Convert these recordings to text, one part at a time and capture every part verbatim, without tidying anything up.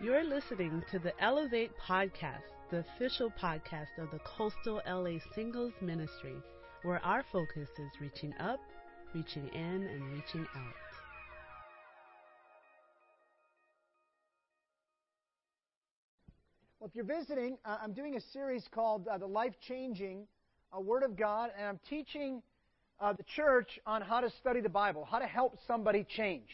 You're listening to the Elevate Podcast, the official podcast of the Coastal L A Singles Ministry, where our focus is reaching up, reaching in, and reaching out. Well, if you're visiting, uh, I'm doing a series called uh, The Life-Changing uh, Word of God, and I'm teaching uh, the church on how to study the Bible, how to help somebody change,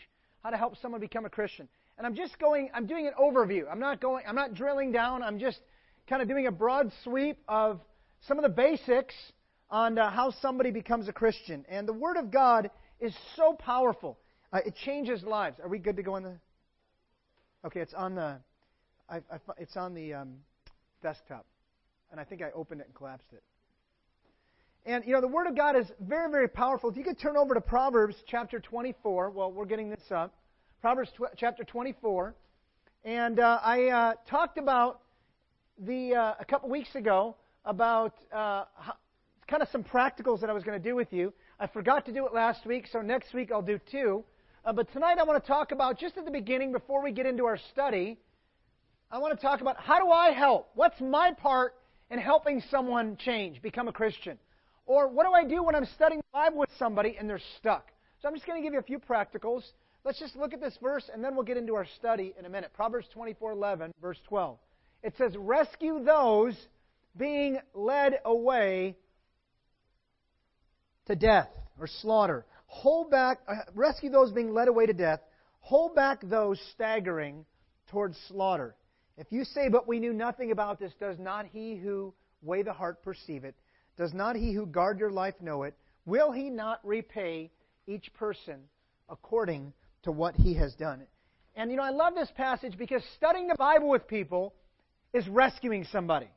how to help someone become a Christian. And I'm just going, I'm doing an overview. I'm not going, I'm not drilling down. I'm just kind of doing a broad sweep of some of the basics on uh, how somebody becomes a Christian. And the Word of God is so powerful. Uh, it changes lives. Are we good to go on the... Okay, it's on the... I, I, it's on the um, desktop, and I think I opened it and collapsed it. And, you know, the Word of God is very, very powerful. If you could turn over to Proverbs chapter twenty-four while we're getting this up. Proverbs tw- chapter twenty-four. And uh, I uh, talked about the uh, a couple weeks ago about uh, how, kind of some practicals that I was going to do with you. I forgot to do it last week, so next week I'll do two. Uh, but tonight I want to talk about, just at the beginning, before we get into our study, I want to talk about how do I help? What's my part in helping someone change, become a Christian? Or what do I do when I'm studying the Bible with somebody and they're stuck? So I'm just going to give you a few practicals. Let's just look at this verse, and then we'll get into our study in a minute. Proverbs twenty-four eleven, verse twelve. It says, "Rescue those being led away to death or slaughter. Hold back, uh, rescue those being led away to death. Hold back those staggering towards slaughter. If you say, 'But we knew nothing about this,' does not he who weigh the heart perceive it? Does not he who guard your life know it? Will he not repay each person according to what he has done?" And, you know, I love this passage because studying the Bible with people is rescuing somebody.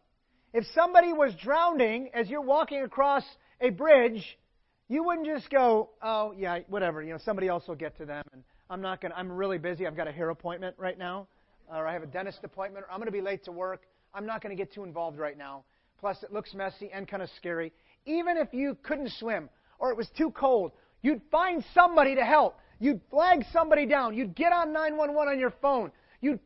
If somebody was drowning as you're walking across a bridge, you wouldn't just go, "Oh, yeah, whatever, you know, somebody else will get to them. And I'm not going to, I'm really busy. I've got a hair appointment right now. Or I have a dentist appointment, or I'm going to be late to work. I'm not going to get too involved right now. Plus, it looks messy and kind of scary." Even if you couldn't swim or it was too cold, you'd find somebody to help. You'd flag somebody down. You'd get on nine one one on your phone. You'd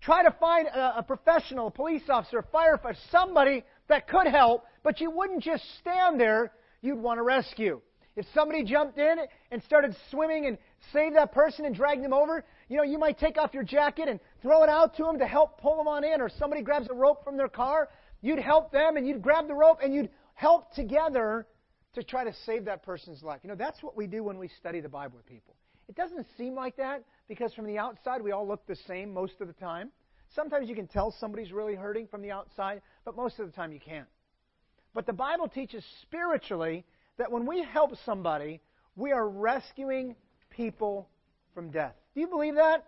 try to find a, a professional, a police officer, a firefighter, somebody that could help, but you wouldn't just stand there. You'd want to rescue. If somebody jumped in and started swimming and saved that person and dragged them over, you know, you might take off your jacket and throw it out to them to help pull them on in. Or somebody grabs a rope from their car, you'd help them and you'd grab the rope and you'd help together to try to save that person's life. You know, that's what we do when we study the Bible with people. It doesn't seem like that because from the outside we all look the same most of the time. Sometimes you can tell somebody's really hurting from the outside, but most of the time you can't. But the Bible teaches spiritually that when we help somebody, we are rescuing people from death. Do you believe that?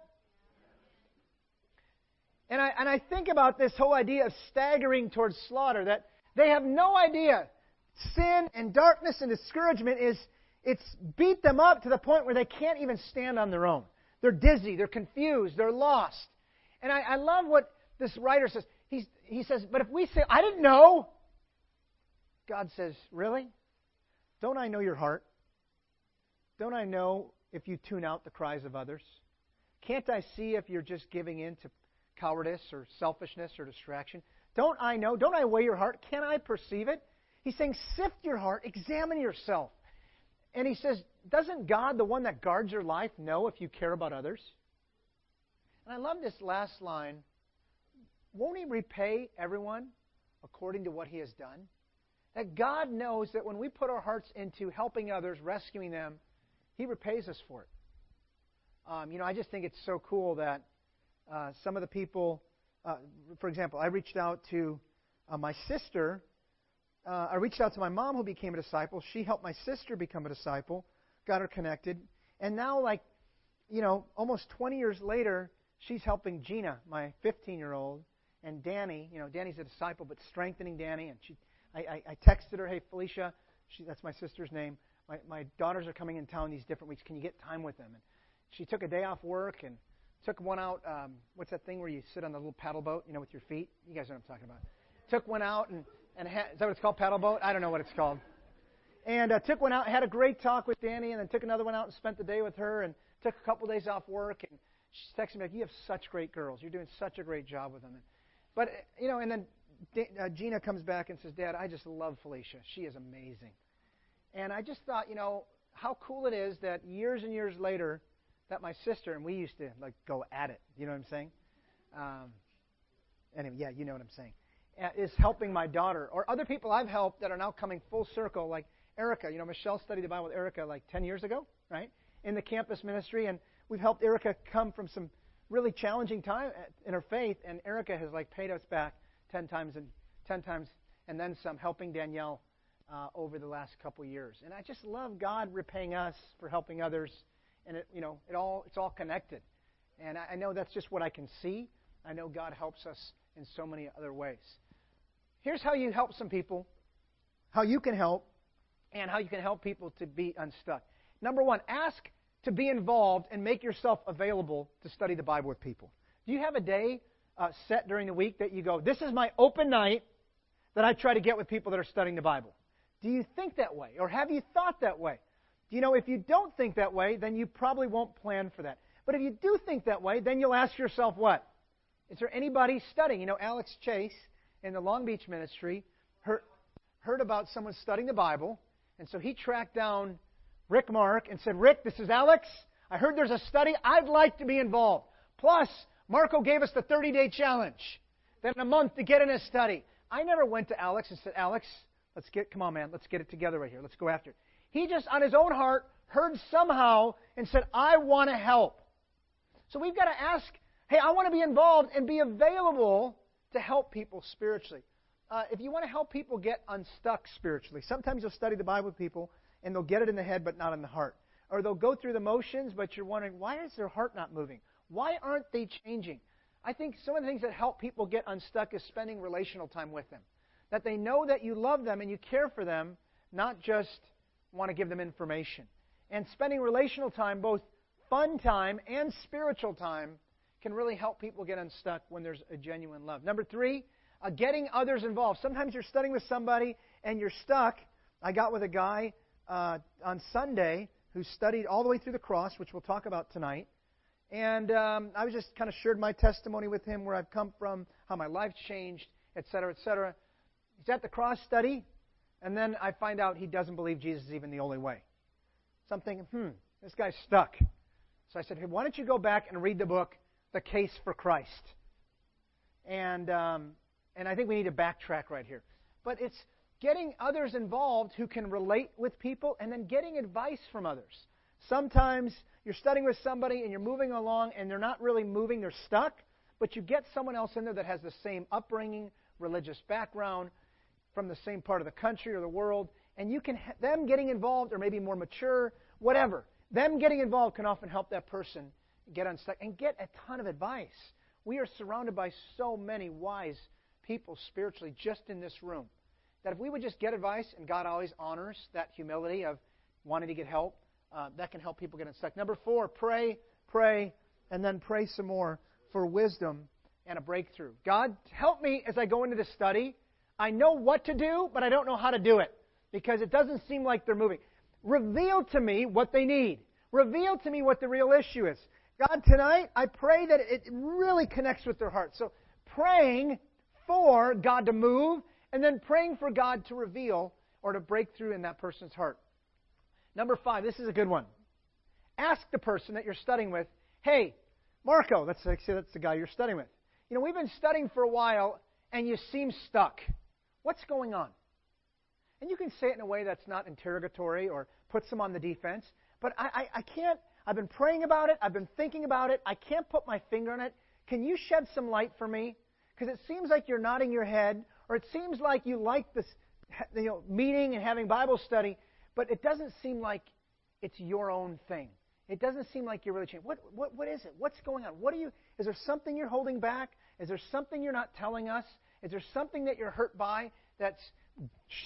And I and I think about this whole idea of staggering towards slaughter, that they have no idea. Sin and darkness and discouragement is it's beat them up to the point where they can't even stand on their own. They're dizzy, they're confused, they're lost. And I, I love what this writer says. He's, he says, but if we say, "I didn't know," God says, "Really? Don't I know your heart? Don't I know if you tune out the cries of others? Can't I see if you're just giving in to cowardice or selfishness or distraction? Don't I know? Don't I weigh your heart? Can I perceive it?" He's saying, sift your heart, examine yourself. And he says, doesn't God, the one that guards your life, know if you care about others? And I love this last line. Won't he repay everyone according to what he has done? That God knows that when we put our hearts into helping others, rescuing them, He repays us for it. Um, you know, I just think it's so cool that uh, some of the people, uh, for example, I reached out to uh, my sister. Uh, I reached out to my mom, who became a disciple. She helped my sister become a disciple, got her connected. And now, like, you know, almost twenty years later, she's helping Gina, my fifteen-year-old, and Danny. You know, Danny's a disciple, but strengthening Danny. And she... I, I texted her, "Hey, Felicia," she, that's my sister's name, my, my daughters are coming in town these different weeks. Can you get time with them?" And she took a day off work and took one out. Um, what's that thing where you sit on the little paddle boat, you know, with your feet? You guys know what I'm talking about. Took one out and, and had, is that what it's called, paddle boat? I don't know what it's called. And uh, took one out, had a great talk with Danny, and then took another one out and spent the day with her and took a couple days off work. And she's texting me like, you have such great girls. You're doing such a great job with them. And, but, you know, and then D- uh, Gina comes back and says, Dad, I just love Felicia. She is amazing. And I just thought, you know, how cool it is that years and years later that my sister, and we used to, like, go at it. You know what I'm saying? Um, anyway, yeah, you know what I'm saying. Uh, is helping my daughter. Or other people I've helped that are now coming full circle, like Erica. You know, Michelle studied the Bible with Erica, like, ten years ago, right, in the campus ministry. And we've helped Erica come from some really challenging time in her faith. And Erica has, like, paid us back ten times and ten times and then some, helping Danielle uh, over the last couple years. And I just love God repaying us for helping others. And, it, you know, it all it's all connected. And I, I know that's just what I can see. I know God helps us in so many other ways. Here's how you help some people, how you can help, and how you can help people to be unstuck. Number one, ask to be involved and make yourself available to study the Bible with people. Do you have a day uh, set during the week that you go, this is my open night that I try to get with people that are studying the Bible? Do you think that way? Or have you thought that way? You know, if you don't think that way, then you probably won't plan for that. But if you do think that way, then you'll ask yourself what? Is there anybody studying? You know, Alex Chase in the Long Beach ministry heard, heard about someone studying the Bible, and so he tracked down Rick Mark and said, Rick, this is Alex. I heard there's a study. I'd like to be involved. Plus, Marco gave us the thirty-day challenge. Then a month to get in a study. I never went to Alex and said, Alex, let's get, come on, man, let's get it together right here. Let's go after it. He just, on his own heart, heard somehow and said, I want to help. So we've got to ask, hey, I want to be involved and be available to help people spiritually. Uh, if you want to help people get unstuck spiritually, sometimes you'll study the Bible with people and they'll get it in the head but not in the heart. Or they'll go through the motions, but you're wondering, why is their heart not moving? Why aren't they changing? I think some of the things that help people get unstuck is spending relational time with them. That they know that you love them and you care for them, not just want to give them information. And spending relational time, both fun time and spiritual time, can really help people get unstuck when there's a genuine love. Number three, uh, getting others involved. Sometimes you're studying with somebody and you're stuck. I got with a guy uh, on Sunday who studied all the way through the cross, which we'll talk about tonight. And um, I was just kind of shared my testimony with him, where I've come from, how my life changed, et cetera, et cetera. He's at the cross study. And then I find out he doesn't believe Jesus is even the only way. So I'm thinking, hmm, this guy's stuck. So I said, hey, why don't you go back and read the book, The Case for Christ? And um, and I think we need to backtrack right here. But it's getting others involved who can relate with people, and then getting advice from others. Sometimes you're studying with somebody and you're moving along and they're not really moving, they're stuck, but you get someone else in there that has the same upbringing, religious background, from the same part of the country or the world, and you can them getting involved, or maybe more mature, whatever. Them getting involved can often help that person get unstuck and get a ton of advice. We are surrounded by so many wise people spiritually just in this room, that if we would just get advice, and God always honors that humility of wanting to get help, uh, that can help people get unstuck. Number four, pray, pray, and then pray some more for wisdom and a breakthrough. God, help me as I go into this study. I know what to do, but I don't know how to do it because it doesn't seem like they're moving. Reveal to me what they need. Reveal to me what the real issue is. God, tonight, I pray that it really connects with their heart. So praying for God to move, and then praying for God to reveal or to break through in that person's heart. Number five, this is a good one. Ask the person that you're studying with, hey, Marco, that's, that's the guy you're studying with. You know, we've been studying for a while, and you seem stuck. What's going on? And you can say it in a way that's not interrogatory or puts them on the defense. But I, I, I can't, I've been praying about it. I've been thinking about it. I can't put my finger on it. Can you shed some light for me? Because it seems like you're nodding your head, or it seems like you like this, you know, meeting and having Bible study, but it doesn't seem like it's your own thing. It doesn't seem like you're really changing. What, what, what is it? What's going on? What are you, is there something you're holding back? Is there something you're not telling us? Is there something that you're hurt by that's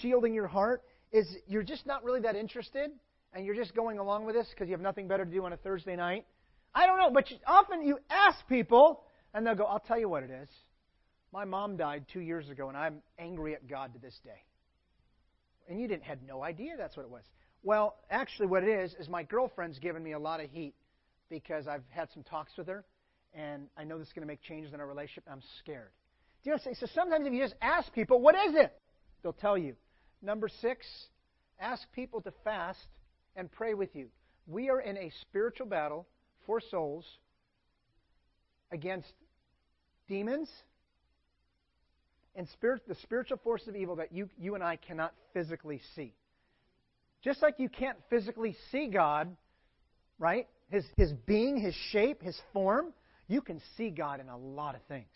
shielding your heart? Is you're just not really that interested, and you're just going along with this because you have nothing better to do on a Thursday night? I don't know, but you, often you ask people, and they'll go, I'll tell you what it is. My mom died two years ago, and I'm angry at God to this day. And you didn't had no idea that's what it was. Well, actually what it is is my girlfriend's given me a lot of heat because I've had some talks with her, and I know this is going to make changes in our relationship, and I'm scared. Do you know what I'm saying? So sometimes if you just ask people, what is it? They'll tell you. Number six, ask people to fast and pray with you. We are in a spiritual battle for souls against demons and spirit, the spiritual forces of evil that you, you and I cannot physically see. Just like you can't physically see God, right? His, his being, his shape, his form. You can see God in a lot of things.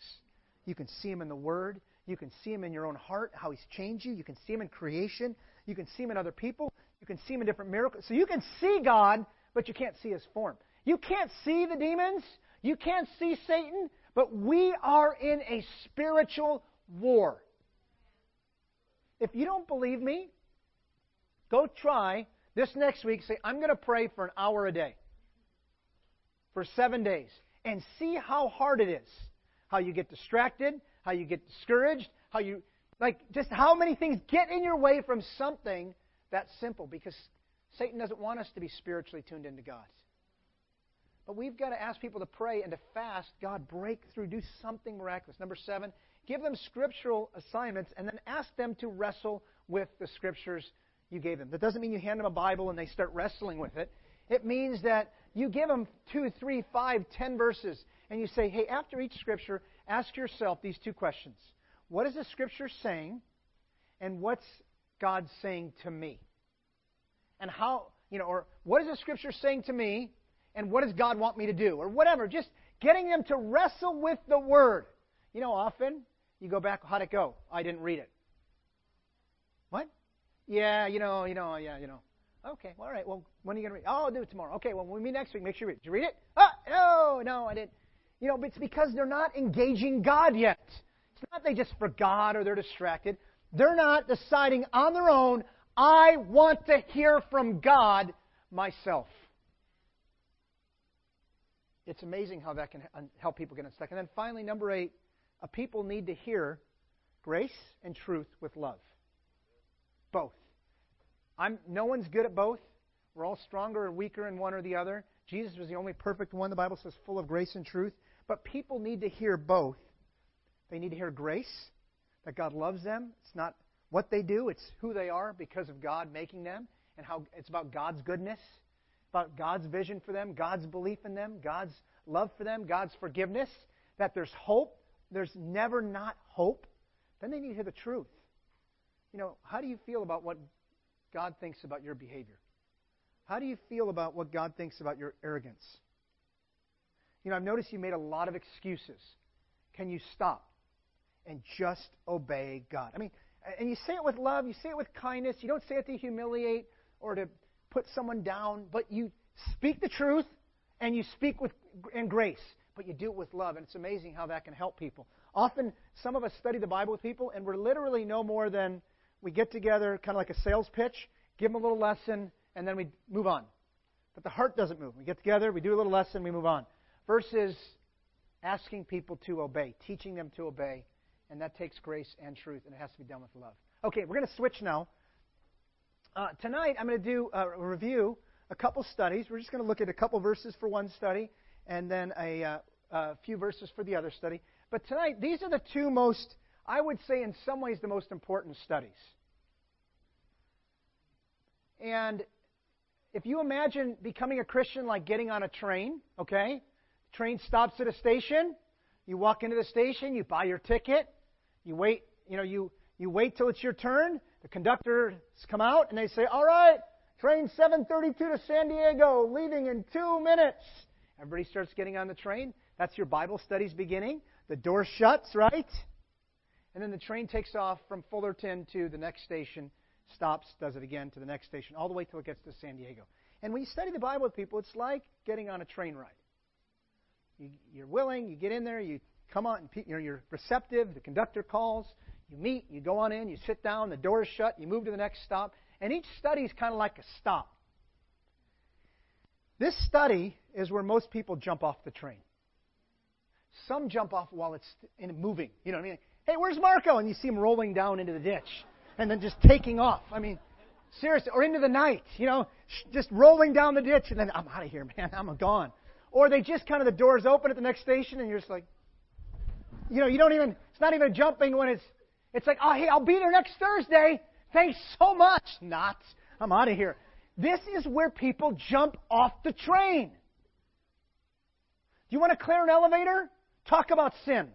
You can see Him in the Word. You can see Him in your own heart, how He's changed you. You can see Him in creation. You can see Him in other people. You can see Him in different miracles. So you can see God, but you can't see His form. You can't see the demons. You can't see Satan. But we are in a spiritual war. If you don't believe me, go try this next week. Say, I'm going to pray for an hour a day for seven days and see how hard it is, how you get distracted, how you get discouraged, how you, like, just how many things get in your way from something that simple, because Satan doesn't want us to be spiritually tuned into God. But we've got to ask people to pray and to fast. God, break through, do something miraculous. Number seven, give them scriptural assignments and then ask them to wrestle with the scriptures you gave them. That doesn't mean you hand them a Bible and they start wrestling with it. It means that you give them two, three, five, ten verses, and you say, hey, after each scripture, ask yourself these two questions. What is the scripture saying, and what's God saying to me? And how, you know, or what is the scripture saying to me, and what does God want me to do? Or whatever, just getting them to wrestle with the Word. You know, often you go back, how'd it go? I didn't read it. What? Yeah, you know, you know, yeah, you know. Okay, well, all right, well, when are you going to read? Oh, I'll do it tomorrow. Okay, well, when we meet next week, make sure you read it. Did you read it? Oh, no, no, I didn't. You know, but it's because they're not engaging God yet. It's not they just forgot or they're distracted. They're not deciding on their own, I want to hear from God myself. It's amazing how that can help people get unstuck. And then finally, number eight, a people need to hear grace and truth with love. Both. I'm, no one's good at both. We're all stronger or weaker in one or the other. Jesus was the only perfect one, the Bible says, full of grace and truth. But people need to hear both. They need to hear grace, that God loves them. It's not what they do, it's who they are because of God making them, and how it's about God's goodness, about God's vision for them, God's belief in them, God's love for them, God's forgiveness, that there's hope. There's never not hope. Then they need to hear the truth. You know, how do you feel about what God thinks about your behavior? How do you feel about what God thinks about your arrogance? You know, I've noticed you made a lot of excuses. Can you stop and just obey God? I mean, and you say it with love, you say it with kindness, you don't say it to humiliate or to put someone down, but you speak the truth and you speak with in grace, but you do it with love, and it's amazing how that can help people. Often, some of us study the Bible with people, and we're literally no more than we get together, kind of like a sales pitch, give them a little lesson, and then we move on. But the heart doesn't move. We get together, we do a little lesson, we move on. Versus asking people to obey, teaching them to obey, and that takes grace and truth, and it has to be done with love. Okay, we're going to switch now. Uh, tonight, I'm going to do a review, a couple studies. We're just going to look at a couple verses for one study, and then a, uh, a few verses for the other study. But tonight, these are the two most, I would say in some ways, the most important studies. And if you imagine becoming a Christian like getting on a train, okay? The train stops at a station. You walk into the station. You buy your ticket. You wait, you know, you, you wait till it's your turn. The conductors come out, and they say, all right, train seven thirty-two to San Diego, leaving in two minutes. Everybody starts getting on the train. That's your Bible studies beginning. The door shuts, right? And then the train takes off from Fullerton to the next station, stops, does it again to the next station, all the way till it gets to San Diego. And when you study the Bible with people, it's like getting on a train ride. You, you're willing, you get in there, you come on, and, you know, you're receptive, the conductor calls, you meet, you go on in, you sit down, the door is shut, you move to the next stop. And each study is kind of like a stop. This study is where most people jump off the train. Some jump off while it's in moving. You know what I mean? Hey, where's Marco? And you see him rolling down into the ditch and then just taking off. I mean, seriously. Or into the night, you know, just rolling down the ditch and then I'm out of here, man. I'm gone. Or they just kind of, the doors open at the next station and you're just like, you know, you don't even, it's not even jumping when it's, it's like, oh, hey, I'll be there next Thursday. Thanks so much. Not. I'm out of here. This is where people jump off the train. Do you want to clear an elevator? Talk about sin.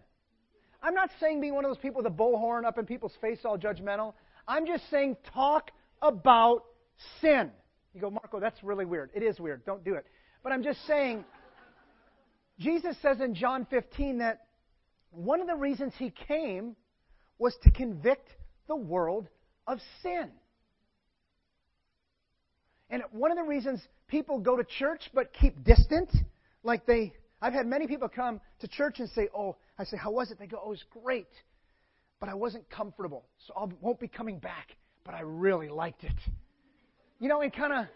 I'm not saying being one of those people with a bullhorn up in people's face, all judgmental. I'm just saying talk about sin. You go, Marco, that's really weird. It is weird. Don't do it. But I'm just saying, Jesus says in John fifteen that one of the reasons he came was to convict the world of sin. And one of the reasons people go to church but keep distant, like they... I've had many people come to church and say, oh, I say, how was it? They go, oh, it was great, but I wasn't comfortable, so I won't be coming back, but I really liked it. You know, and kind of,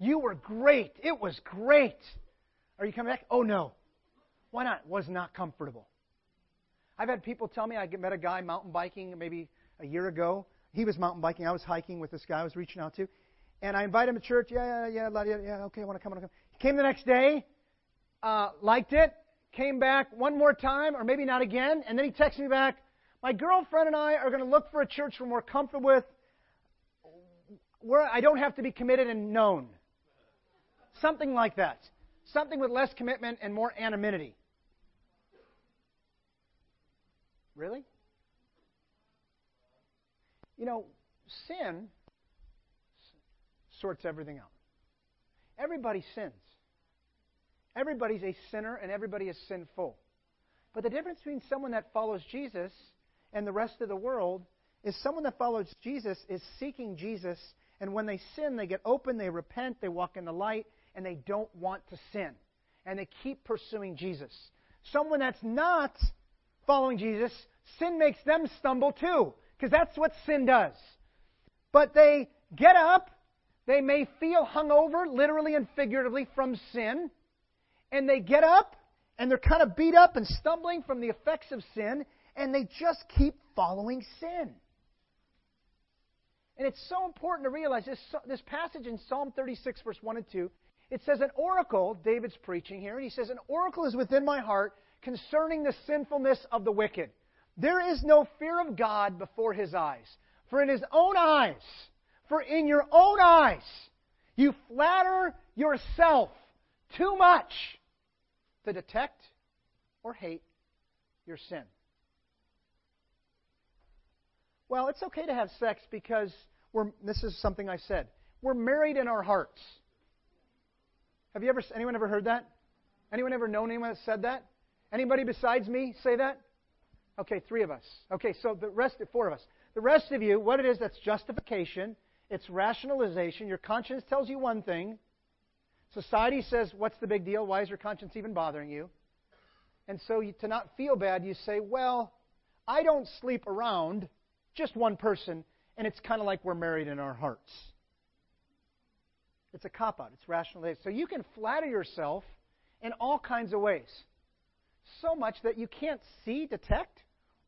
you were great. It was great. Are you coming back? Oh, no. Why not? Was not comfortable. I've had people tell me, I met a guy mountain biking maybe a year ago. He was mountain biking. I was hiking with this guy I was reaching out to. And I invited him to church. Yeah, yeah, yeah, yeah, okay, I want to come, I want to come. He came the next day, uh, liked it, came back one more time, or maybe not again, and then he texted me back, my girlfriend and I are going to look for a church we're more comfortable with, where I don't have to be committed and known. Something like that. Something with less commitment and more anonymity. Really? You know, sin sorts everything out. Everybody sins. Everybody's a sinner and everybody is sinful. But the difference between someone that follows Jesus and the rest of the world is someone that follows Jesus is seeking Jesus, and when they sin, they get open, they repent, they walk in the light, and they don't want to sin. And they keep pursuing Jesus. Someone that's not following Jesus, sin makes them stumble too, because that's what sin does. But they get up, they may feel hungover, literally and figuratively, from sin. And they get up, and they're kind of beat up and stumbling from the effects of sin, and they just keep following sin. And it's so important to realize this, this passage in Psalm thirty-six, verse one and two, it says, an oracle, David's preaching here, and he says, an oracle is within my heart concerning the sinfulness of the wicked. There is no fear of God before his eyes, for in his own eyes... For in your own eyes, you flatter yourself too much to detect or hate your sin. Well, it's okay to have sex because we're, this is something I said, we're married in our hearts. Have you ever, anyone ever heard that? Anyone ever known anyone that said that? Anybody besides me say that? Okay, three of us. Okay, so the rest, four of us. The rest of you, what it is, that's justification. It's rationalization. Your conscience tells you one thing. Society says, what's the big deal? Why is your conscience even bothering you? And so you, to not feel bad, you say, well, I don't sleep around just one person, and it's kind of like we're married in our hearts. It's a cop-out. It's rationalization. So you can flatter yourself in all kinds of ways, so much that you can't see, detect,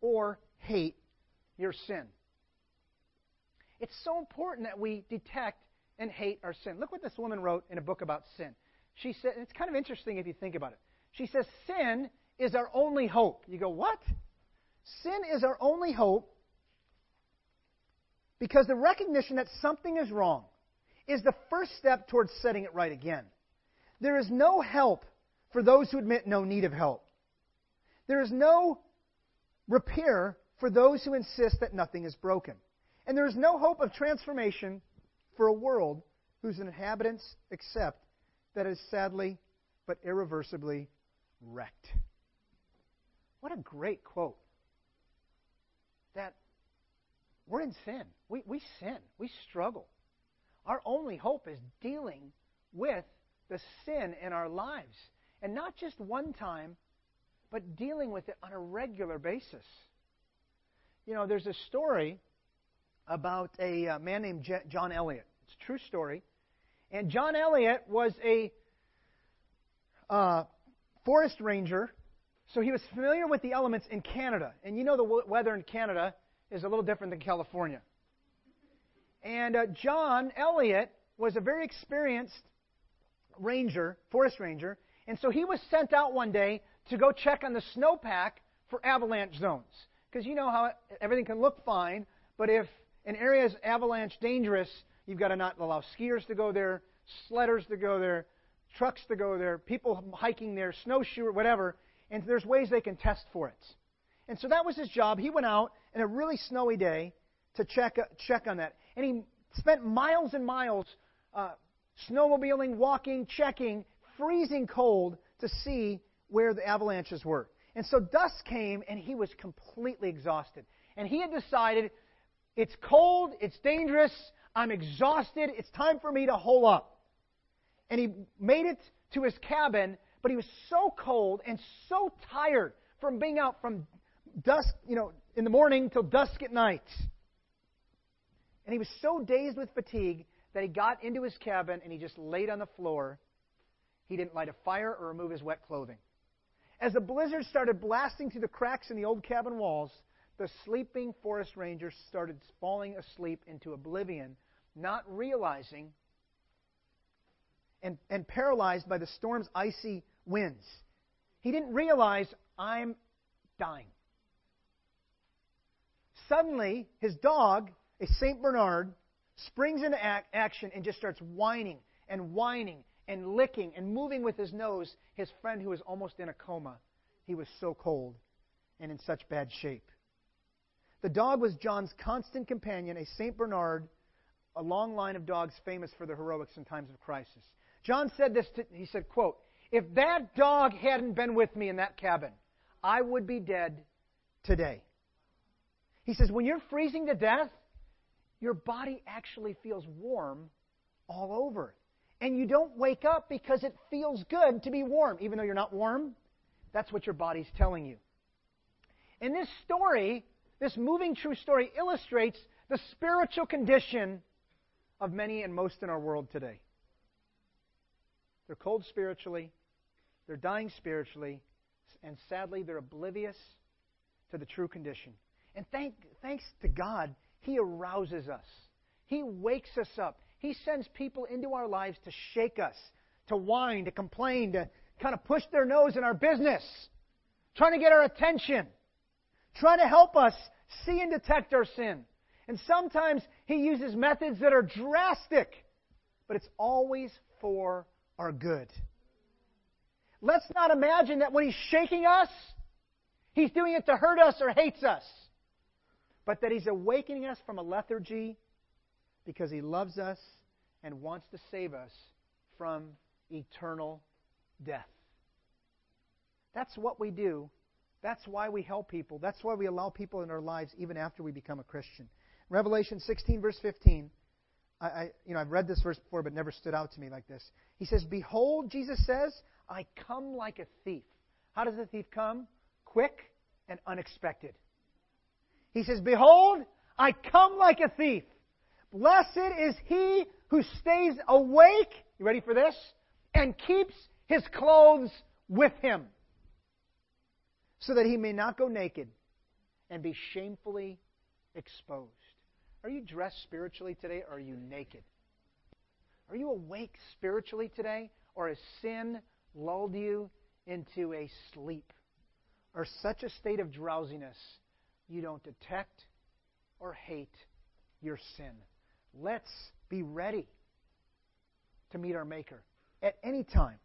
or hate your sin. It's so important that we detect and hate our sin. Look what this woman wrote in a book about sin. She said, and it's kind of interesting if you think about it. She says, sin is our only hope. You go, what? Sin is our only hope because the recognition that something is wrong is the first step towards setting it right again. There is no help for those who admit no need of help. There is no repair for those who insist that nothing is broken. And there is no hope of transformation for a world whose inhabitants accept that it is sadly but irreversibly wrecked. What a great quote. That we're in sin. We, we sin. We struggle. Our only hope is dealing with the sin in our lives. And not just one time, but dealing with it on a regular basis. You know, there's a story about a man named John Elliott. It's a true story. And John Elliott was a uh, forest ranger, so he was familiar with the elements in Canada. And you know the weather in Canada is a little different than California. And uh, John Elliott was a very experienced ranger, forest ranger, And so he was sent out one day to go check on the snowpack for avalanche zones. Because you know how everything can look fine, but if an area is avalanche dangerous, you've got to not allow skiers to go there, sledders to go there, trucks to go there, people hiking there, snowshoe or whatever, and there's ways they can test for it. And so that was his job. He went out on a really snowy day to check check on that. And he spent miles and miles uh, snowmobiling, walking, checking, freezing cold to see where the avalanches were. And so dusk came, and he was completely exhausted. And he had decided, it's cold, it's dangerous, I'm exhausted, it's time for me to hole up. And he made it to his cabin, but he was so cold and so tired from being out from dusk, you know, in the morning till dusk at night. And he was so dazed with fatigue that he got into his cabin and he just laid on the floor. He didn't light a fire or remove his wet clothing. As the blizzard started blasting through the cracks in the old cabin walls, the sleeping forest ranger started falling asleep into oblivion, not realizing and, and paralyzed by the storm's icy winds. He didn't realize, I'm dying. Suddenly, his dog, a Saint Bernard, springs into ac- action and just starts whining and whining and licking and moving with his nose his friend who was almost in a coma. He was so cold and in such bad shape. The dog was John's constant companion, a Saint Bernard, a long line of dogs famous for their heroics in times of crisis. John said this, to, he said, quote, if that dog hadn't been with me in that cabin, I would be dead today. He says, when you're freezing to death, your body actually feels warm all over. And you don't wake up because it feels good to be warm, even though you're not warm. That's what your body's telling you. And this story, this moving true story, illustrates the spiritual condition of many and most in our world today. They're cold spiritually, they're dying spiritually, and sadly, they're oblivious to the true condition. And thank, thanks to God, He arouses us. He wakes us up. He sends people into our lives to shake us, to whine, to complain, to kind of push their nose in our business, trying to get our attention, trying to help us see and detect our sin. And sometimes He uses methods that are drastic, but it's always for our good. Let's not imagine that when He's shaking us, He's doing it to hurt us or hates us, but that He's awakening us from a lethargy because He loves us and wants to save us from eternal death. That's what we do. That's why we help people. That's why we allow people in our lives even after we become a Christian. Revelation sixteen, verse fifteen. I, I, you know, I've read this verse before, but never stood out to me like this. He says, behold, Jesus says, I come like a thief. How does a thief come? Quick and unexpected. He says, behold, I come like a thief. Blessed is he who stays awake, you ready for this, and keeps his clothes with him, so that he may not go naked and be shamefully exposed. Are you dressed spiritually today, or are you naked? Are you awake spiritually today, or has sin lulled you into a sleep or such a state of drowsiness you don't detect or hate your sin? Let's be ready to meet our Maker at any time.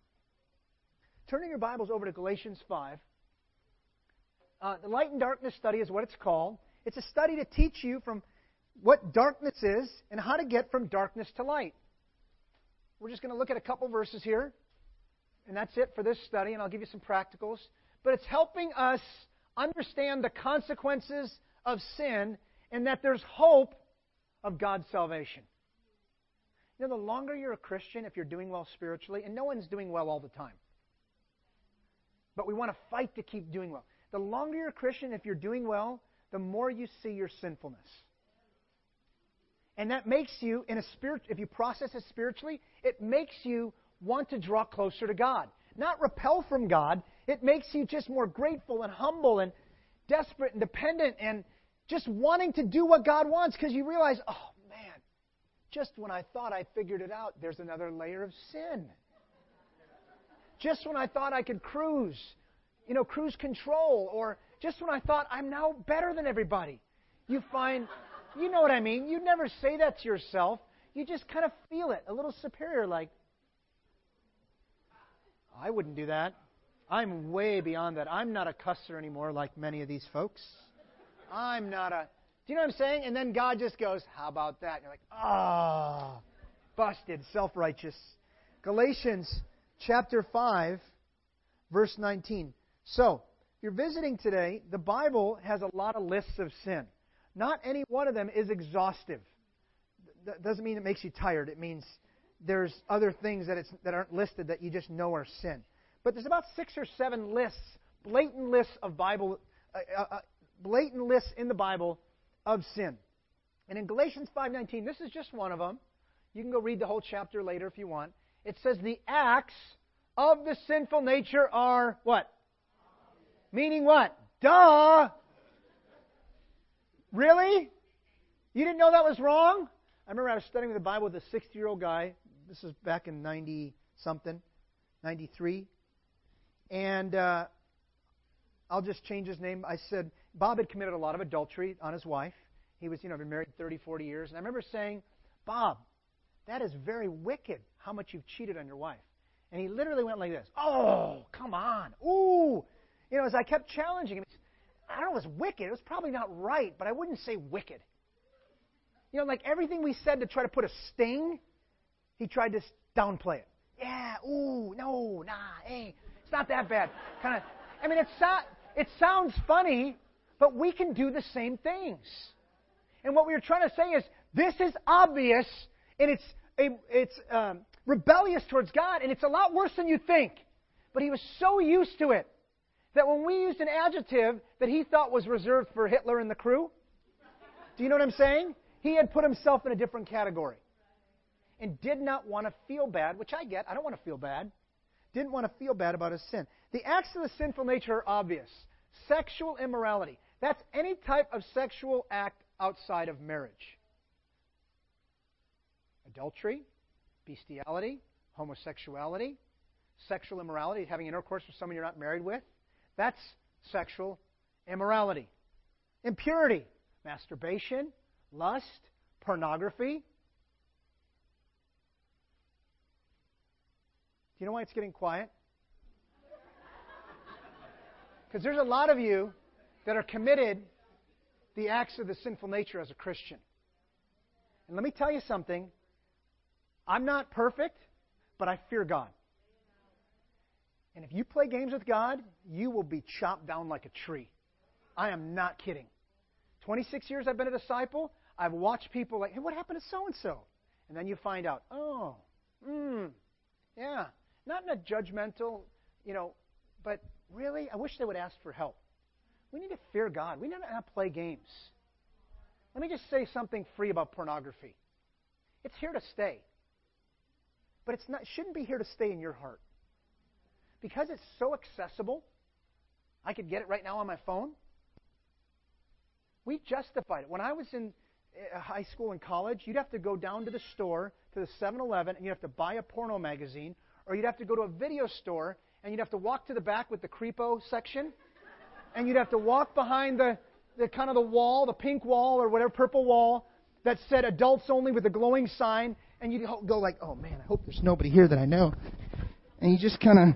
Turning your Bibles over to Galatians five. Uh, the Light and Darkness Study is what it's called. It's a study to teach you from what darkness is and how to get from darkness to light. We're just going to look at a couple verses here, and that's it for this study, and I'll give you some practicals. But it's helping us understand the consequences of sin and that there's hope of God's salvation. You know, the longer you're a Christian, if you're doing well spiritually, and no one's doing well all the time, but we want to fight to keep doing well. The longer you're a Christian, if you're doing well, the more you see your sinfulness. And that makes you, in a spirit, if you process it spiritually, it makes you want to draw closer to God. Not repel from God. It makes you just more grateful and humble and desperate and dependent and just wanting to do what God wants, because you realize, oh man, just when I thought I figured it out, there's another layer of sin. just when I thought I could cruise, you know, cruise control, or just when I thought I'm now better than everybody. You find, you know what I mean, you never say that to yourself. You just kind of feel it, a little superior, like, I wouldn't do that. I'm way beyond that. I'm not a cusser anymore like many of these folks. I'm not a... Do you know what I'm saying? And then God just goes, how about that? And you're like, ah, oh, busted, self-righteous. Galatians chapter five, verse nineteen. So, if you're visiting today, the Bible has a lot of lists of sin. Not any one of them is exhaustive. That doesn't mean it makes you tired. It means there's other things that, it's, that aren't listed that you just know are sin. But there's about six or seven lists, blatant lists of Bible, uh, uh, blatant lists in the Bible of sin. And in Galatians five nineteen, this is just one of them. You can go read the whole chapter later if you want. It says the acts of the sinful nature are what? Meaning what? Duh! Really? You didn't know that was wrong? I remember I was studying the Bible with a sixty-year-old guy. This was back in ninety-something, ninety-three. And uh, I'll just change his name. I said, Bob had committed a lot of adultery on his wife. He was, you know, been married thirty, forty years. And I remember saying, Bob, that is very wicked how much you've cheated on your wife. And he literally went like this. Oh, come on. Ooh. You know, as I kept challenging him, I don't know, it was wicked. It was probably not right, but I wouldn't say wicked. You know, like everything we said to try to put a sting, he tried to downplay it. Yeah, ooh, no, nah, hey. It's not that bad. Kind of. I mean, it's not, it sounds funny, but we can do the same things. And what we were trying to say is, this is obvious, and it's a, it's um, rebellious towards God, and it's a lot worse than you think. But he was so used to it that when we used an adjective that he thought was reserved for Hitler and the crew, do you know what I'm saying? He had put himself in a different category and did not want to feel bad, which I get. I don't want to feel bad. Didn't want to feel bad about his sin. The acts of the sinful nature are obvious. Sexual immorality. That's any type of sexual act outside of marriage. Adultery, bestiality, homosexuality, sexual immorality, having intercourse with someone you're not married with. That's sexual immorality. Impurity, masturbation, lust, pornography. Do you know why it's getting quiet? Because there's a lot of you that are committed the acts of the sinful nature as a Christian. And let me tell you something. I'm not perfect, but I fear God. And if you play games with God, you will be chopped down like a tree. I am not kidding. twenty-six years I've been a disciple. I've watched people like, hey, what happened to so-and-so? And then you find out, oh, mm, yeah. Not in a judgmental, you know, but really? I wish they would ask for help. We need to fear God. We need to not play games. Let me just say something free about pornography. It's here to stay. But it's not, it shouldn't be here to stay in your heart. Because it's so accessible, I could get it right now on my phone. We justified it. When I was in high school and college, you'd have to go down to the store, to the seven eleven, and you'd have to buy a porno magazine, or you'd have to go to a video store, and you'd have to walk to the back with the creepo section, and you'd have to walk behind the, the kind of the wall, the pink wall or whatever, purple wall, that said adults only with a glowing sign, and you'd go like, oh man, I hope there's nobody here that I know. And you just kind of...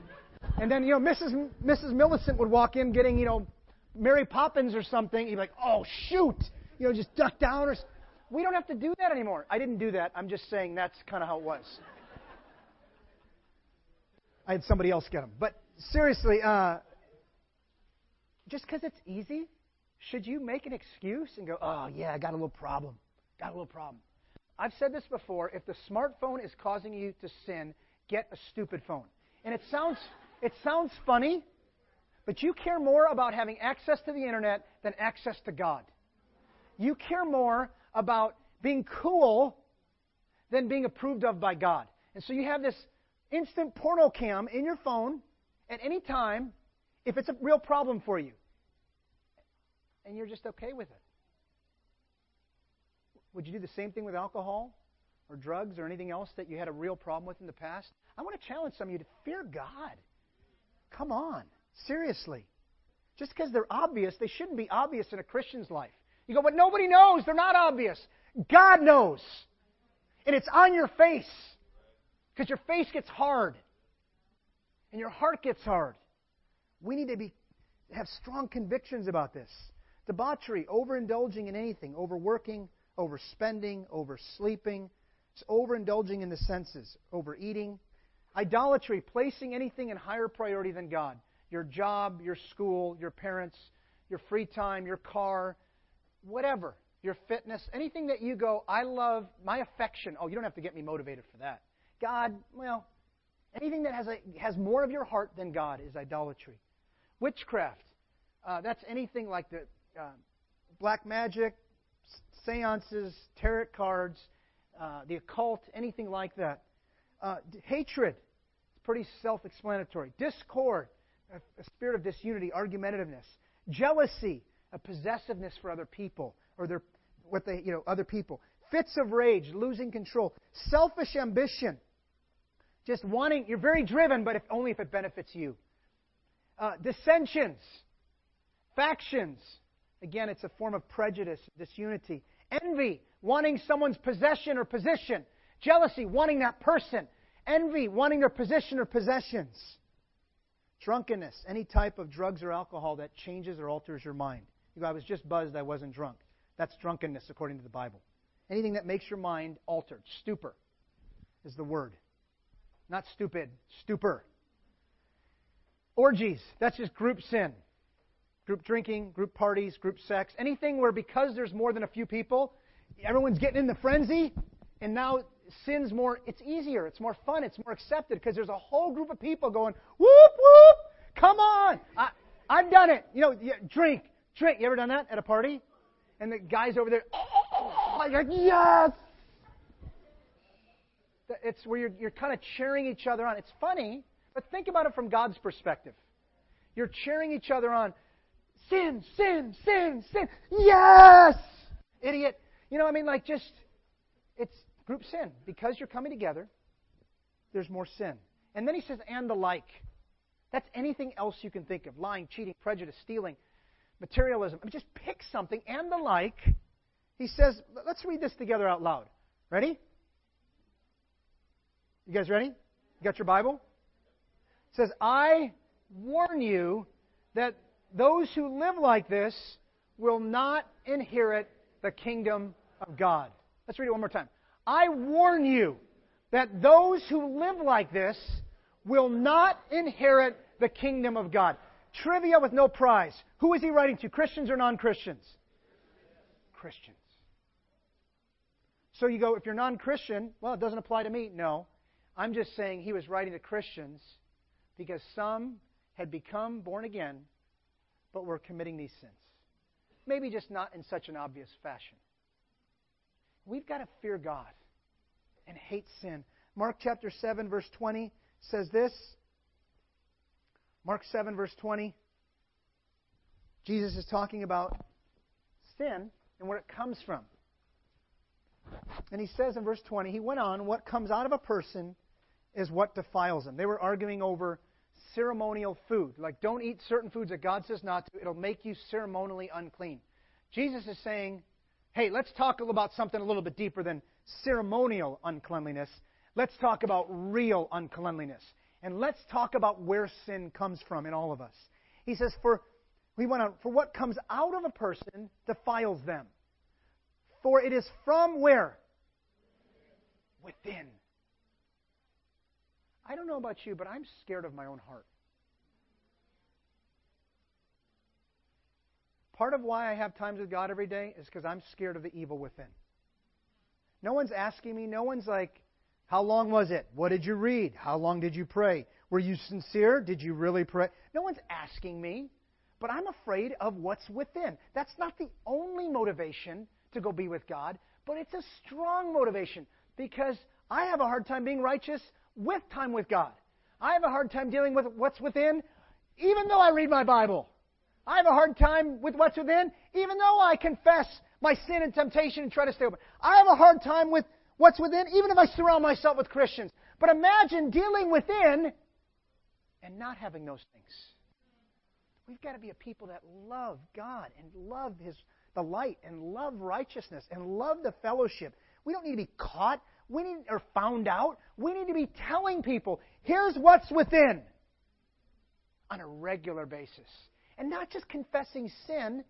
And then, you know, Missus Missus Millicent would walk in getting, you know, Mary Poppins or something, and you'd be like, oh shoot! You know, just duck down or... We don't have to do that anymore. I didn't do that. I'm just saying that's kind of how it was. I had somebody else get them. But seriously, uh, just because it's easy, should you make an excuse and go, oh, yeah, I got a little problem. Got a little problem. I've said this before. If the smartphone is causing you to sin, get a stupid phone. And it sounds, it sounds funny, but you care more about having access to the internet than access to God. You care more about being cool than being approved of by God. And so you have this instant porno cam in your phone at any time if it's a real problem for you. And you're just okay with it. Would you do the same thing with alcohol or drugs or anything else that you had a real problem with in the past? I want to challenge some of you to fear God. Come on. Seriously. Just because they're obvious, they shouldn't be obvious in a Christian's life. You go, but nobody knows. They're not obvious. God knows. And it's on your face. Because your face gets hard. And your heart gets hard. We need to be have strong convictions about this. Debauchery, overindulging in anything, overworking, overspending, oversleeping, overindulging in the senses, overeating. Idolatry, placing anything in higher priority than God. Your job, your school, your parents, your free time, your car, whatever, your fitness, anything that you go, I love, my affection. Oh, you don't have to get me motivated for that. God, well, anything that has a, has more of your heart than God is idolatry. Witchcraft, uh, that's anything like the uh, black magic, seances, tarot cards, uh, the occult, anything like that. Uh, d- hatred, it's pretty self-explanatory. Discord, a, a spirit of disunity, argumentativeness. Jealousy, a possessiveness for other people or their what they you know other people. Fits of rage, losing control. Selfish ambition, just wanting. You're very driven, but if, only if it benefits you. Uh, dissensions, factions. Again, it's a form of prejudice, disunity. Envy, wanting someone's possession or position. Jealousy, wanting that person. Envy, wanting their position or possessions. Drunkenness, any type of drugs or alcohol that changes or alters your mind. You go, I was just buzzed, I wasn't drunk. That's drunkenness according to the Bible. Anything that makes your mind altered. Stupor is the word. Not stupid, stupor. Orgies, that's just group sin. Group drinking, group parties, group sex. Anything where because there's more than a few people, everyone's getting in the frenzy, and now sin's more, it's easier, it's more fun, it's more accepted, because there's a whole group of people going, whoop, whoop, come on, I, I've done it. You know, drink, drink. You ever done that at a party? And the guy's over there, oh, you're like, yes! It's where you're, you're kind of cheering each other on. It's funny, but think about it from God's perspective. You're cheering each other on, sin, sin, sin, sin, yes! Idiot. You know, I mean, like just, it's group sin. Because you're coming together, there's more sin. And then he says, and the like. That's anything else you can think of. Lying, cheating, prejudice, stealing, materialism. I mean, just pick something, and the like. He says, let's read this together out loud. Ready? You guys ready? You got your Bible? It says, I warn you that those who live like this will not inherit the kingdom of God. Let's read it one more time. I warn you that those who live like this will not inherit the kingdom of God. Trivia with no prize. Who is he writing to, Christians or non-Christians? Christians. So you go, if you're non-Christian, well, it doesn't apply to me. No, I'm just saying he was writing to Christians because some had become born again but we're committing these sins. Maybe just not in such an obvious fashion. We've got to fear God and hate sin. Mark chapter seven, verse twenty says this. Mark seven, verse twenty. Jesus is talking about sin and where it comes from. And he says in verse twenty, he went on, what comes out of a person is what defiles him. They were arguing over ceremonial food. Like, don't eat certain foods that God says not to. It'll make you ceremonially unclean. Jesus is saying, hey, let's talk about something a little bit deeper than ceremonial uncleanliness. Let's talk about real uncleanliness. And let's talk about where sin comes from in all of us. He says, for we went on, for what comes out of a person defiles them. For it is from where? Within. I don't know about you, but I'm scared of my own heart. Part of why I have times with God every day is because I'm scared of the evil within. No one's asking me. No one's like, how long was it? What did you read? How long did you pray? Were you sincere? Did you really pray? No one's asking me, but I'm afraid of what's within. That's not the only motivation to go be with God, but it's a strong motivation because I have a hard time being righteous with time with God. I have a hard time dealing with what's within, even though I read my Bible. I have a hard time with what's within, even though I confess my sin and temptation and try to stay open. I have a hard time with what's within, even if I surround myself with Christians. But imagine dealing within and not having those things. We've got to be a people that love God and love His the light and love righteousness and love the fellowship. We don't need to be caught we need or found out. We need to be telling people, here's what's within on a regular basis. And not just confessing sin,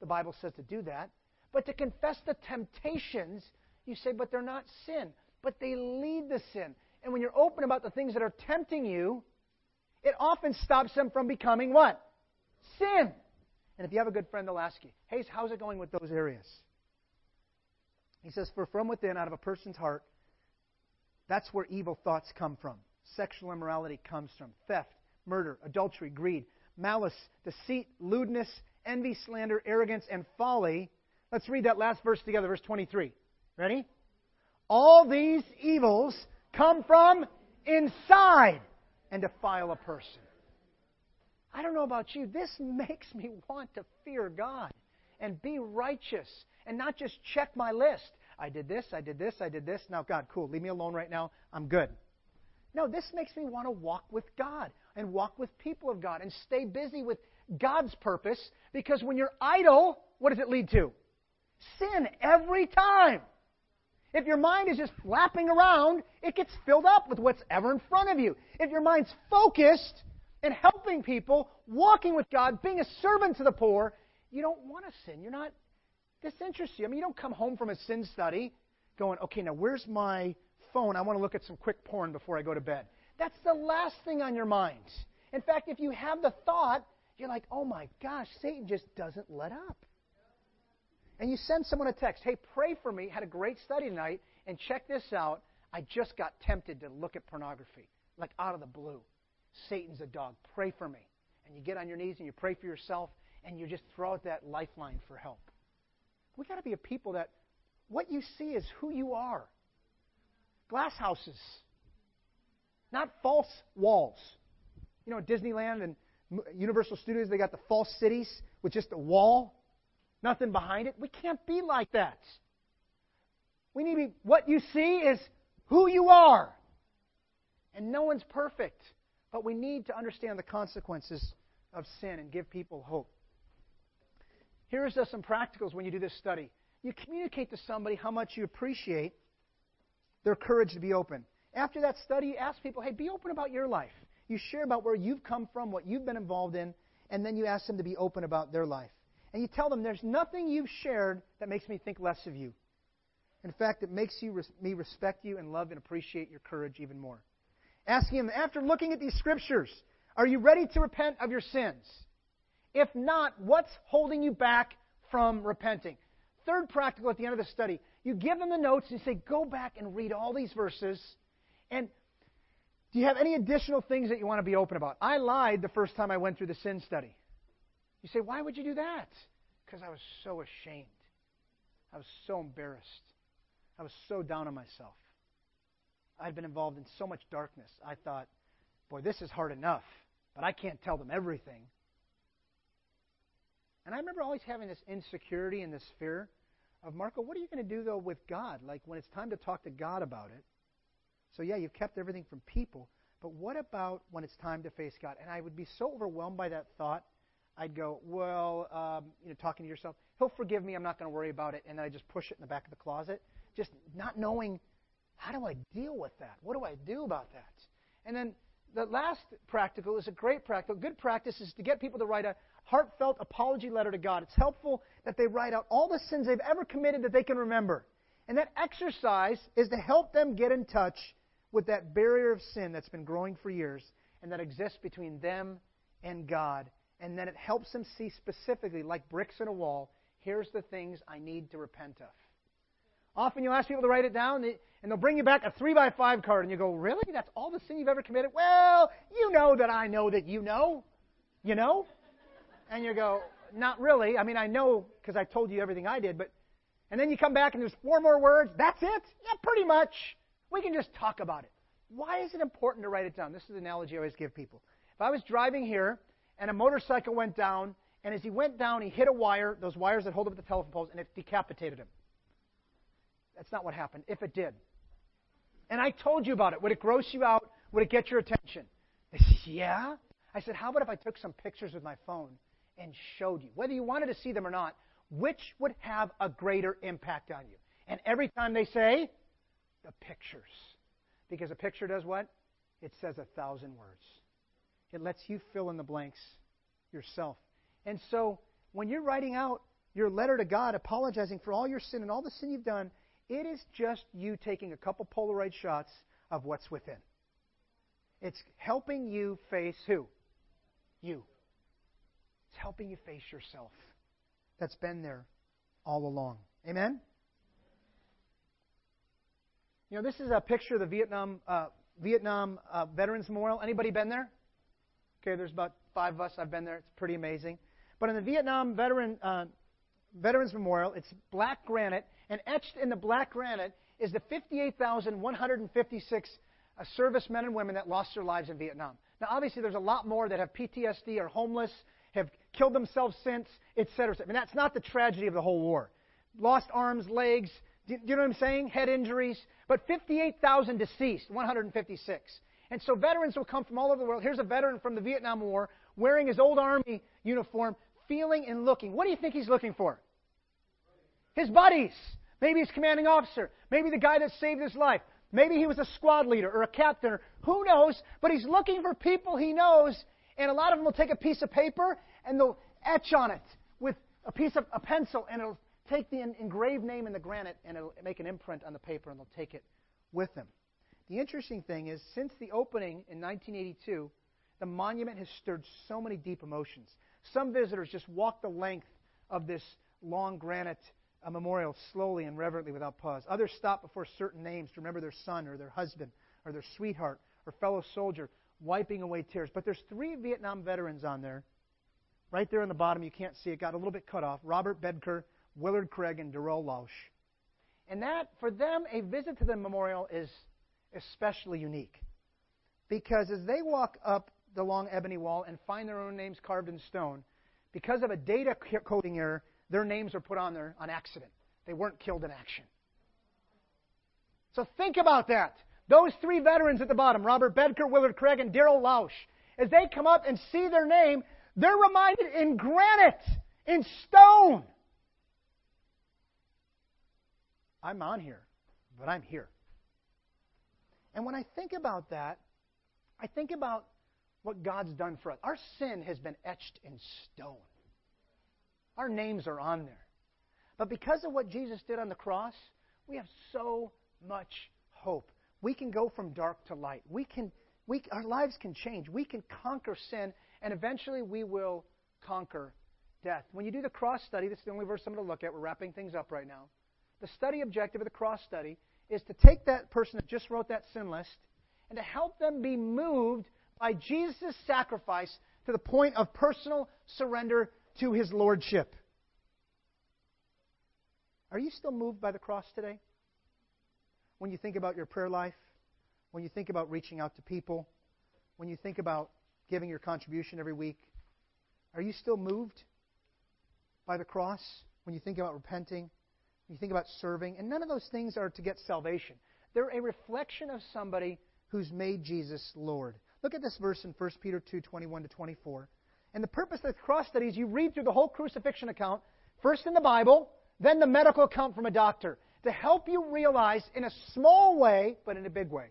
the Bible says to do that, but to confess the temptations. You say, but they're not sin, but they lead to sin. And when you're open about the things that are tempting you, it often stops them from becoming what? Sin. And if you have a good friend, they'll ask you, hey, how's it going with those areas? He says, for from within, out of a person's heart, that's where evil thoughts come from. Sexual immorality comes from theft, murder, adultery, greed, malice, deceit, lewdness, envy, slander, arrogance, and folly. Let's read that last verse together, verse twenty-three. Ready? All these evils come from inside and defile a person. I don't know about you, this makes me want to fear God and be righteous and not just check my list. I did this, I did this, I did this. Now, God, cool, leave me alone right now. I'm good. No, this makes me want to walk with God and walk with people of God and stay busy with God's purpose, because when you're idle, what does it lead to? Sin every time. If your mind is just flapping around, it gets filled up with what's ever in front of you. If your mind's focused and helping people, walking with God, being a servant to the poor, you don't want to sin. You're not disinterested. I mean, you don't come home from a sin study going, okay, now where's my phone? I want to look at some quick porn before I go to bed. That's the last thing on your mind. In fact, if you have the thought, you're like, oh my gosh, Satan just doesn't let up. And you send someone a text, hey, pray for me, had a great study tonight, and check this out, I just got tempted to look at pornography, like out of the blue. Satan's a dog. Pray for me. And you get on your knees and you pray for yourself and you just throw out that lifeline for help. We got to be a people that what you see is who you are. Glass houses, not false walls. You know, at Disneyland and Universal Studios, they got the false cities with just a wall, nothing behind it. We can't be like that. We need to be, what you see is who you are. And no one's perfect. But we need to understand the consequences of sin and give people hope. Here's some practicals when you do this study. You communicate to somebody how much you appreciate their courage to be open. After that study, you ask people, hey, be open about your life. You share about where you've come from, what you've been involved in, and then you ask them to be open about their life. And you tell them, there's nothing you've shared that makes me think less of you. In fact, it makes you res- me respect you and love and appreciate your courage even more. Asking him, after looking at these scriptures, are you ready to repent of your sins? If not, what's holding you back from repenting? Third practical at the end of the study, you give them the notes and say, go back and read all these verses. And do you have any additional things that you want to be open about? I lied the first time I went through the sin study. You say, why would you do that? Because I was so ashamed. I was so embarrassed. I was so down on myself. I'd been involved in so much darkness. I thought, boy, this is hard enough, but I can't tell them everything. And I remember always having this insecurity and this fear of, Marco, what are you going to do, though, with God? Like, when it's time to talk to God about it. So, yeah, you've kept everything from people, but what about when it's time to face God? And I would be so overwhelmed by that thought, I'd go, well, um, you know, talking to yourself, he'll forgive me, I'm not going to worry about it, and then I just push it in the back of the closet, just not knowing, how do I deal with that? What do I do about that? And then the last practical is a great practical. Good practice is to get people to write a heartfelt apology letter to God. It's helpful that they write out all the sins they've ever committed that they can remember. And that exercise is to help them get in touch with that barrier of sin that's been growing for years and that exists between them and God. And then it helps them see specifically, like bricks in a wall, here's the things I need to repent of. Often you'll ask people to write it down, and they'll bring you back a three by five card, and you go, really? That's all the sin you've ever committed? Well, you know that I know that you know. You know? And you go, not really. I mean, I know because I told you everything I did. But, and then you come back, and there's four more words. That's it? Yeah, pretty much. We can just talk about it. Why is it important to write it down? This is the analogy I always give people. If I was driving here, and a motorcycle went down, and as he went down, he hit a wire, those wires that hold up the telephone poles, and it decapitated him. That's not what happened, if it did. And I told you about it. Would it gross you out? Would it get your attention? They said, yeah. I said, how about if I took some pictures with my phone and showed you, whether you wanted to see them or not, which would have a greater impact on you? And every time they say, the pictures. Because a picture does what? It says a thousand words. It lets you fill in the blanks yourself. And so when you're writing out your letter to God, apologizing for all your sin and all the sin you've done, it is just you taking a couple Polaroid shots of what's within. It's helping you face who? You. It's helping you face yourself. That's been there all along. Amen? You know, this is a picture of the Vietnam uh, Vietnam uh, Veterans Memorial. Anybody been there? Okay, there's about five of us. I've been there. It's pretty amazing. But in the Vietnam Veteran uh, Veterans Memorial, it's black granite, and etched in the black granite is the fifty-eight thousand one hundred fifty-six uh, servicemen and women that lost their lives in Vietnam. Now, obviously, there's a lot more that have P T S D, are homeless, have killed themselves since, et cetera. I mean, that's not the tragedy of the whole war. Lost arms, legs, do you know what I'm saying? Head injuries. But fifty-eight thousand deceased, one hundred fifty-six. And so veterans will come from all over the world. Here's a veteran from the Vietnam War wearing his old Army uniform, feeling and looking. What do you think he's looking for? His buddies. Maybe his commanding officer. Maybe the guy that saved his life. Maybe he was a squad leader or a captain. Or who knows? But he's looking for people he knows. And a lot of them will take a piece of paper and they'll etch on it with a piece of a pencil, and it'll take the engraved name in the granite and it'll make an imprint on the paper, and they'll take it with them. The interesting thing is, since the opening in nineteen eighty-two, the monument has stirred so many deep emotions. Some visitors just walk the length of this long granite uh, memorial slowly and reverently without pause. Others stop before certain names to remember their son or their husband or their sweetheart or fellow soldier, wiping away tears. But there's three Vietnam veterans on there. Right there in the bottom, you can't see it, got a little bit cut off. Robert Bedker, Willard Craig, and Darrell Lausch. And that, for them, a visit to the memorial is especially unique. Because as they walk up the long ebony wall and find their own names carved in stone, because of a data coding error, their names are put on there on accident. They weren't killed in action. So think about that. Those three veterans at the bottom, Robert Bedker, Willard Craig, and Darrell Lausch, as they come up and see their name, they're reminded in granite, in stone, I'm on here, but I'm here. And when I think about that, I think about what God's done for us. Our sin has been etched in stone. Our names are on there. But because of what Jesus did on the cross, we have so much hope. We can go from dark to light. We can, we, our lives can change. We can conquer sin, and eventually we will conquer death. When you do the cross study, this is the only verse I'm going to look at. We're wrapping things up right now. The study objective of the cross study is to take that person that just wrote that sin list and to help them be moved by Jesus' sacrifice to the point of personal surrender to his lordship. Are you still moved by the cross today? When you think about your prayer life, when you think about reaching out to people, when you think about giving your contribution every week, are you still moved by the cross? When you think about repenting, when you think about serving, and none of those things are to get salvation. They're a reflection of somebody who's made Jesus Lord. Look at this verse in First Peter two, twenty-one to twenty-four. And the purpose of the cross study is you read through the whole crucifixion account, first in the Bible, then the medical account from a doctor, to help you realize in a small way, but in a big way,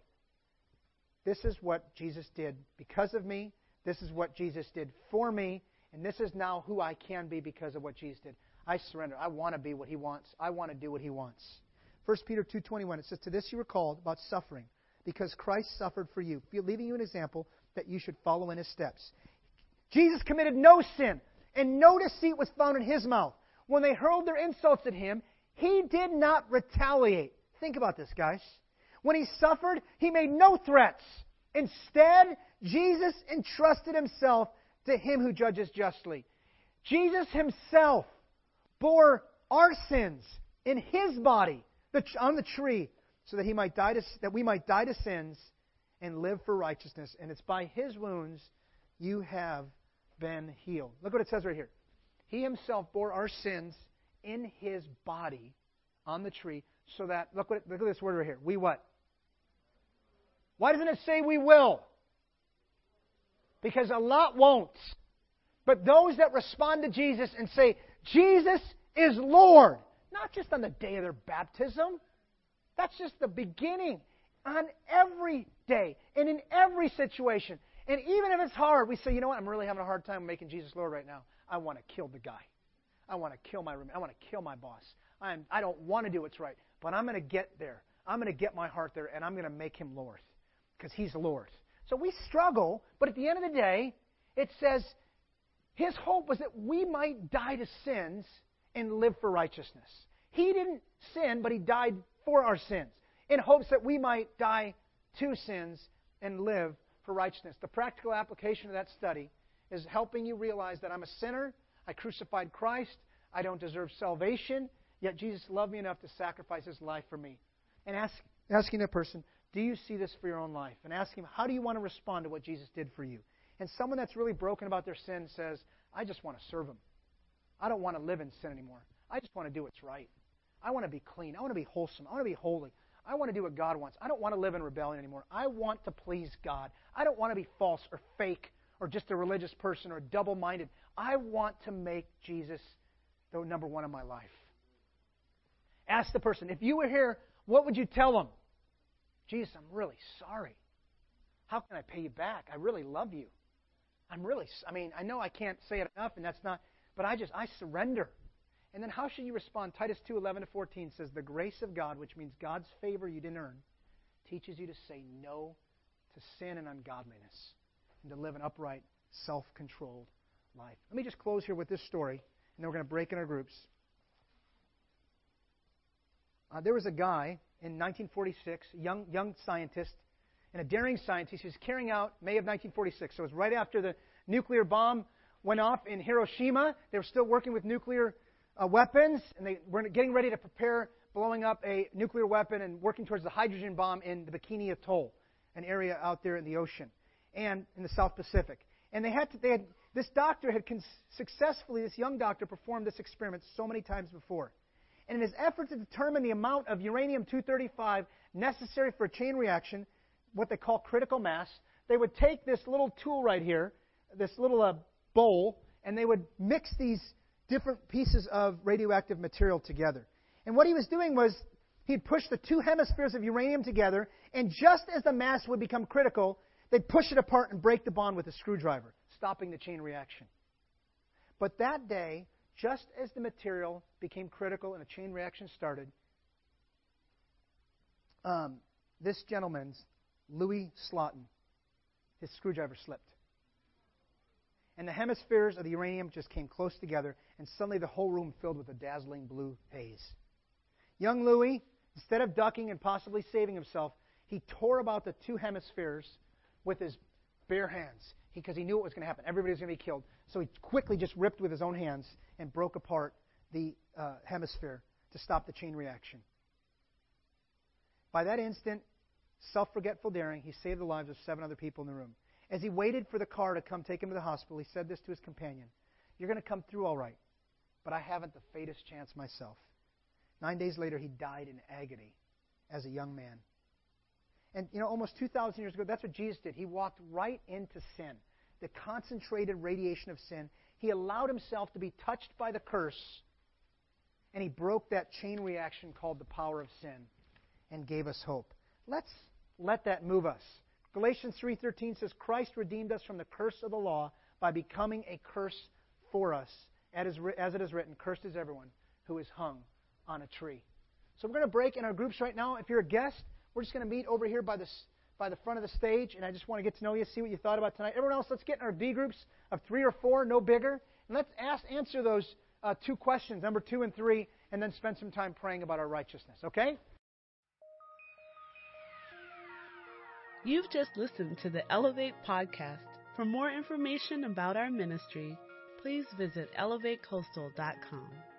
this is what Jesus did because of me, this is what Jesus did for me, and this is now who I can be because of what Jesus did. I surrender. I want to be what he wants. I want to do what he wants. First Peter two twenty-one, it says, to this you were called about suffering, because Christ suffered for you, leaving you an example that you should follow in his steps. Jesus committed no sin, and no deceit was found in his mouth. When they hurled their insults at him, he did not retaliate. Think about this, guys. When he suffered, he made no threats. Instead, Jesus entrusted himself to him who judges justly. Jesus himself bore our sins in his body on the tree, so that he might die to, that we might die to sins and live for righteousness. And it's by his wounds you have been healed. Look what it says right here. He himself bore our sins in his body on the tree, so that, look, what, look at this word right here. We what? Why doesn't it say we will? because a lot won't. But those that respond to Jesus and say, Jesus is Lord, not just on the day of their baptism. That's just the beginning. On every day and in every situation. And even if it's hard, we say, you know what, I'm really having a hard time making Jesus Lord right now. I want to kill the guy. I want to kill my roommate. I want to kill my boss. I'm, I don't want to do what's right, but I'm going to get there. I'm going to get my heart there, and I'm going to make him Lord because he's Lord. So we struggle, but at the end of the day, it says his hope was that we might die to sins and live for righteousness. He didn't sin, but he died for our sins in hopes that we might die to sins and live for righteousness. The practical application of that study is helping you realize that I'm a sinner. I crucified Christ. I don't deserve salvation. Yet Jesus loved me enough to sacrifice his life for me. And ask, asking a person, do you see this for your own life? And ask him, how do you want to respond to what Jesus did for you? And someone that's really broken about their sin says, I just want to serve him. I don't want to live in sin anymore. I just want to do what's right. I want to be clean. I want to be wholesome. I want to be holy. I want to do what God wants. I don't want to live in rebellion anymore. I want to please God. I don't want to be false or fake or just a religious person or double-minded. I want to make Jesus the number one in my life. Ask the person, if you were here, what would you tell them? Jesus, I'm really sorry. How can I pay you back? I really love you. I'm really, I mean, I know I can't say it enough, and that's not, but I just, I surrender. And then how should you respond? Titus two eleven to fourteen says, the grace of God, which means God's favor you didn't earn, teaches you to say no to sin and ungodliness and to live an upright, self-controlled life. Let me just close here with this story, and then we're going to break in our groups. Uh, there was a guy in nineteen forty-six, a young, young scientist, and a daring scientist who was carrying out May of nineteen forty-six. So it was right after the nuclear bomb went off in Hiroshima. They were still working with nuclear Uh, weapons, and they were getting ready to prepare blowing up a nuclear weapon and working towards the hydrogen bomb in the Bikini Atoll, an area out there in the ocean and in the South Pacific. And they had to, they had, this doctor had con- successfully, this young doctor performed this experiment so many times before. And in his effort to determine the amount of uranium two thirty-five necessary for a chain reaction, what they call critical mass, they would take this little tool right here, this little uh, bowl, and they would mix these different pieces of radioactive material together. And what he was doing was he'd push the two hemispheres of uranium together, and just as the mass would become critical, they'd push it apart and break the bond with a screwdriver, stopping the chain reaction. But that day, just as the material became critical and a chain reaction started, um, this gentleman's, Louis Slotin, his screwdriver slipped. And the hemispheres of the uranium just came close together, and suddenly the whole room filled with a dazzling blue haze. Young Louis, instead of ducking and possibly saving himself, he tore about the two hemispheres with his bare hands because he, he knew what was going to happen. Everybody was going to be killed. So he quickly just ripped with his own hands and broke apart the uh, hemisphere to stop the chain reaction. By that instant, self-forgetful daring, he saved the lives of seven other people in the room. As he waited for the car to come take him to the hospital, he said this to his companion, "You're going to come through all right, but I haven't the faintest chance myself." Nine days later, he died in agony as a young man. And, you know, almost two thousand years ago, that's what Jesus did. He walked right into sin, the concentrated radiation of sin. He allowed himself to be touched by the curse, and he broke that chain reaction called the power of sin and gave us hope. Let's let that move us. Galatians three thirteen says, Christ redeemed us from the curse of the law by becoming a curse for us. As it is written, cursed is everyone who is hung on a tree. So we're going to break in our groups right now. If you're a guest, we're just going to meet over here by, this, by the front of the stage, and I just want to get to know you, see what you thought about tonight. Everyone else, let's get in our D groups of three or four, no bigger, and let's ask, answer those uh, two questions, number two and three, and then spend some time praying about our righteousness, okay? You've just listened to the Elevate Podcast. For more information about our ministry, please visit elevate coastal dot com.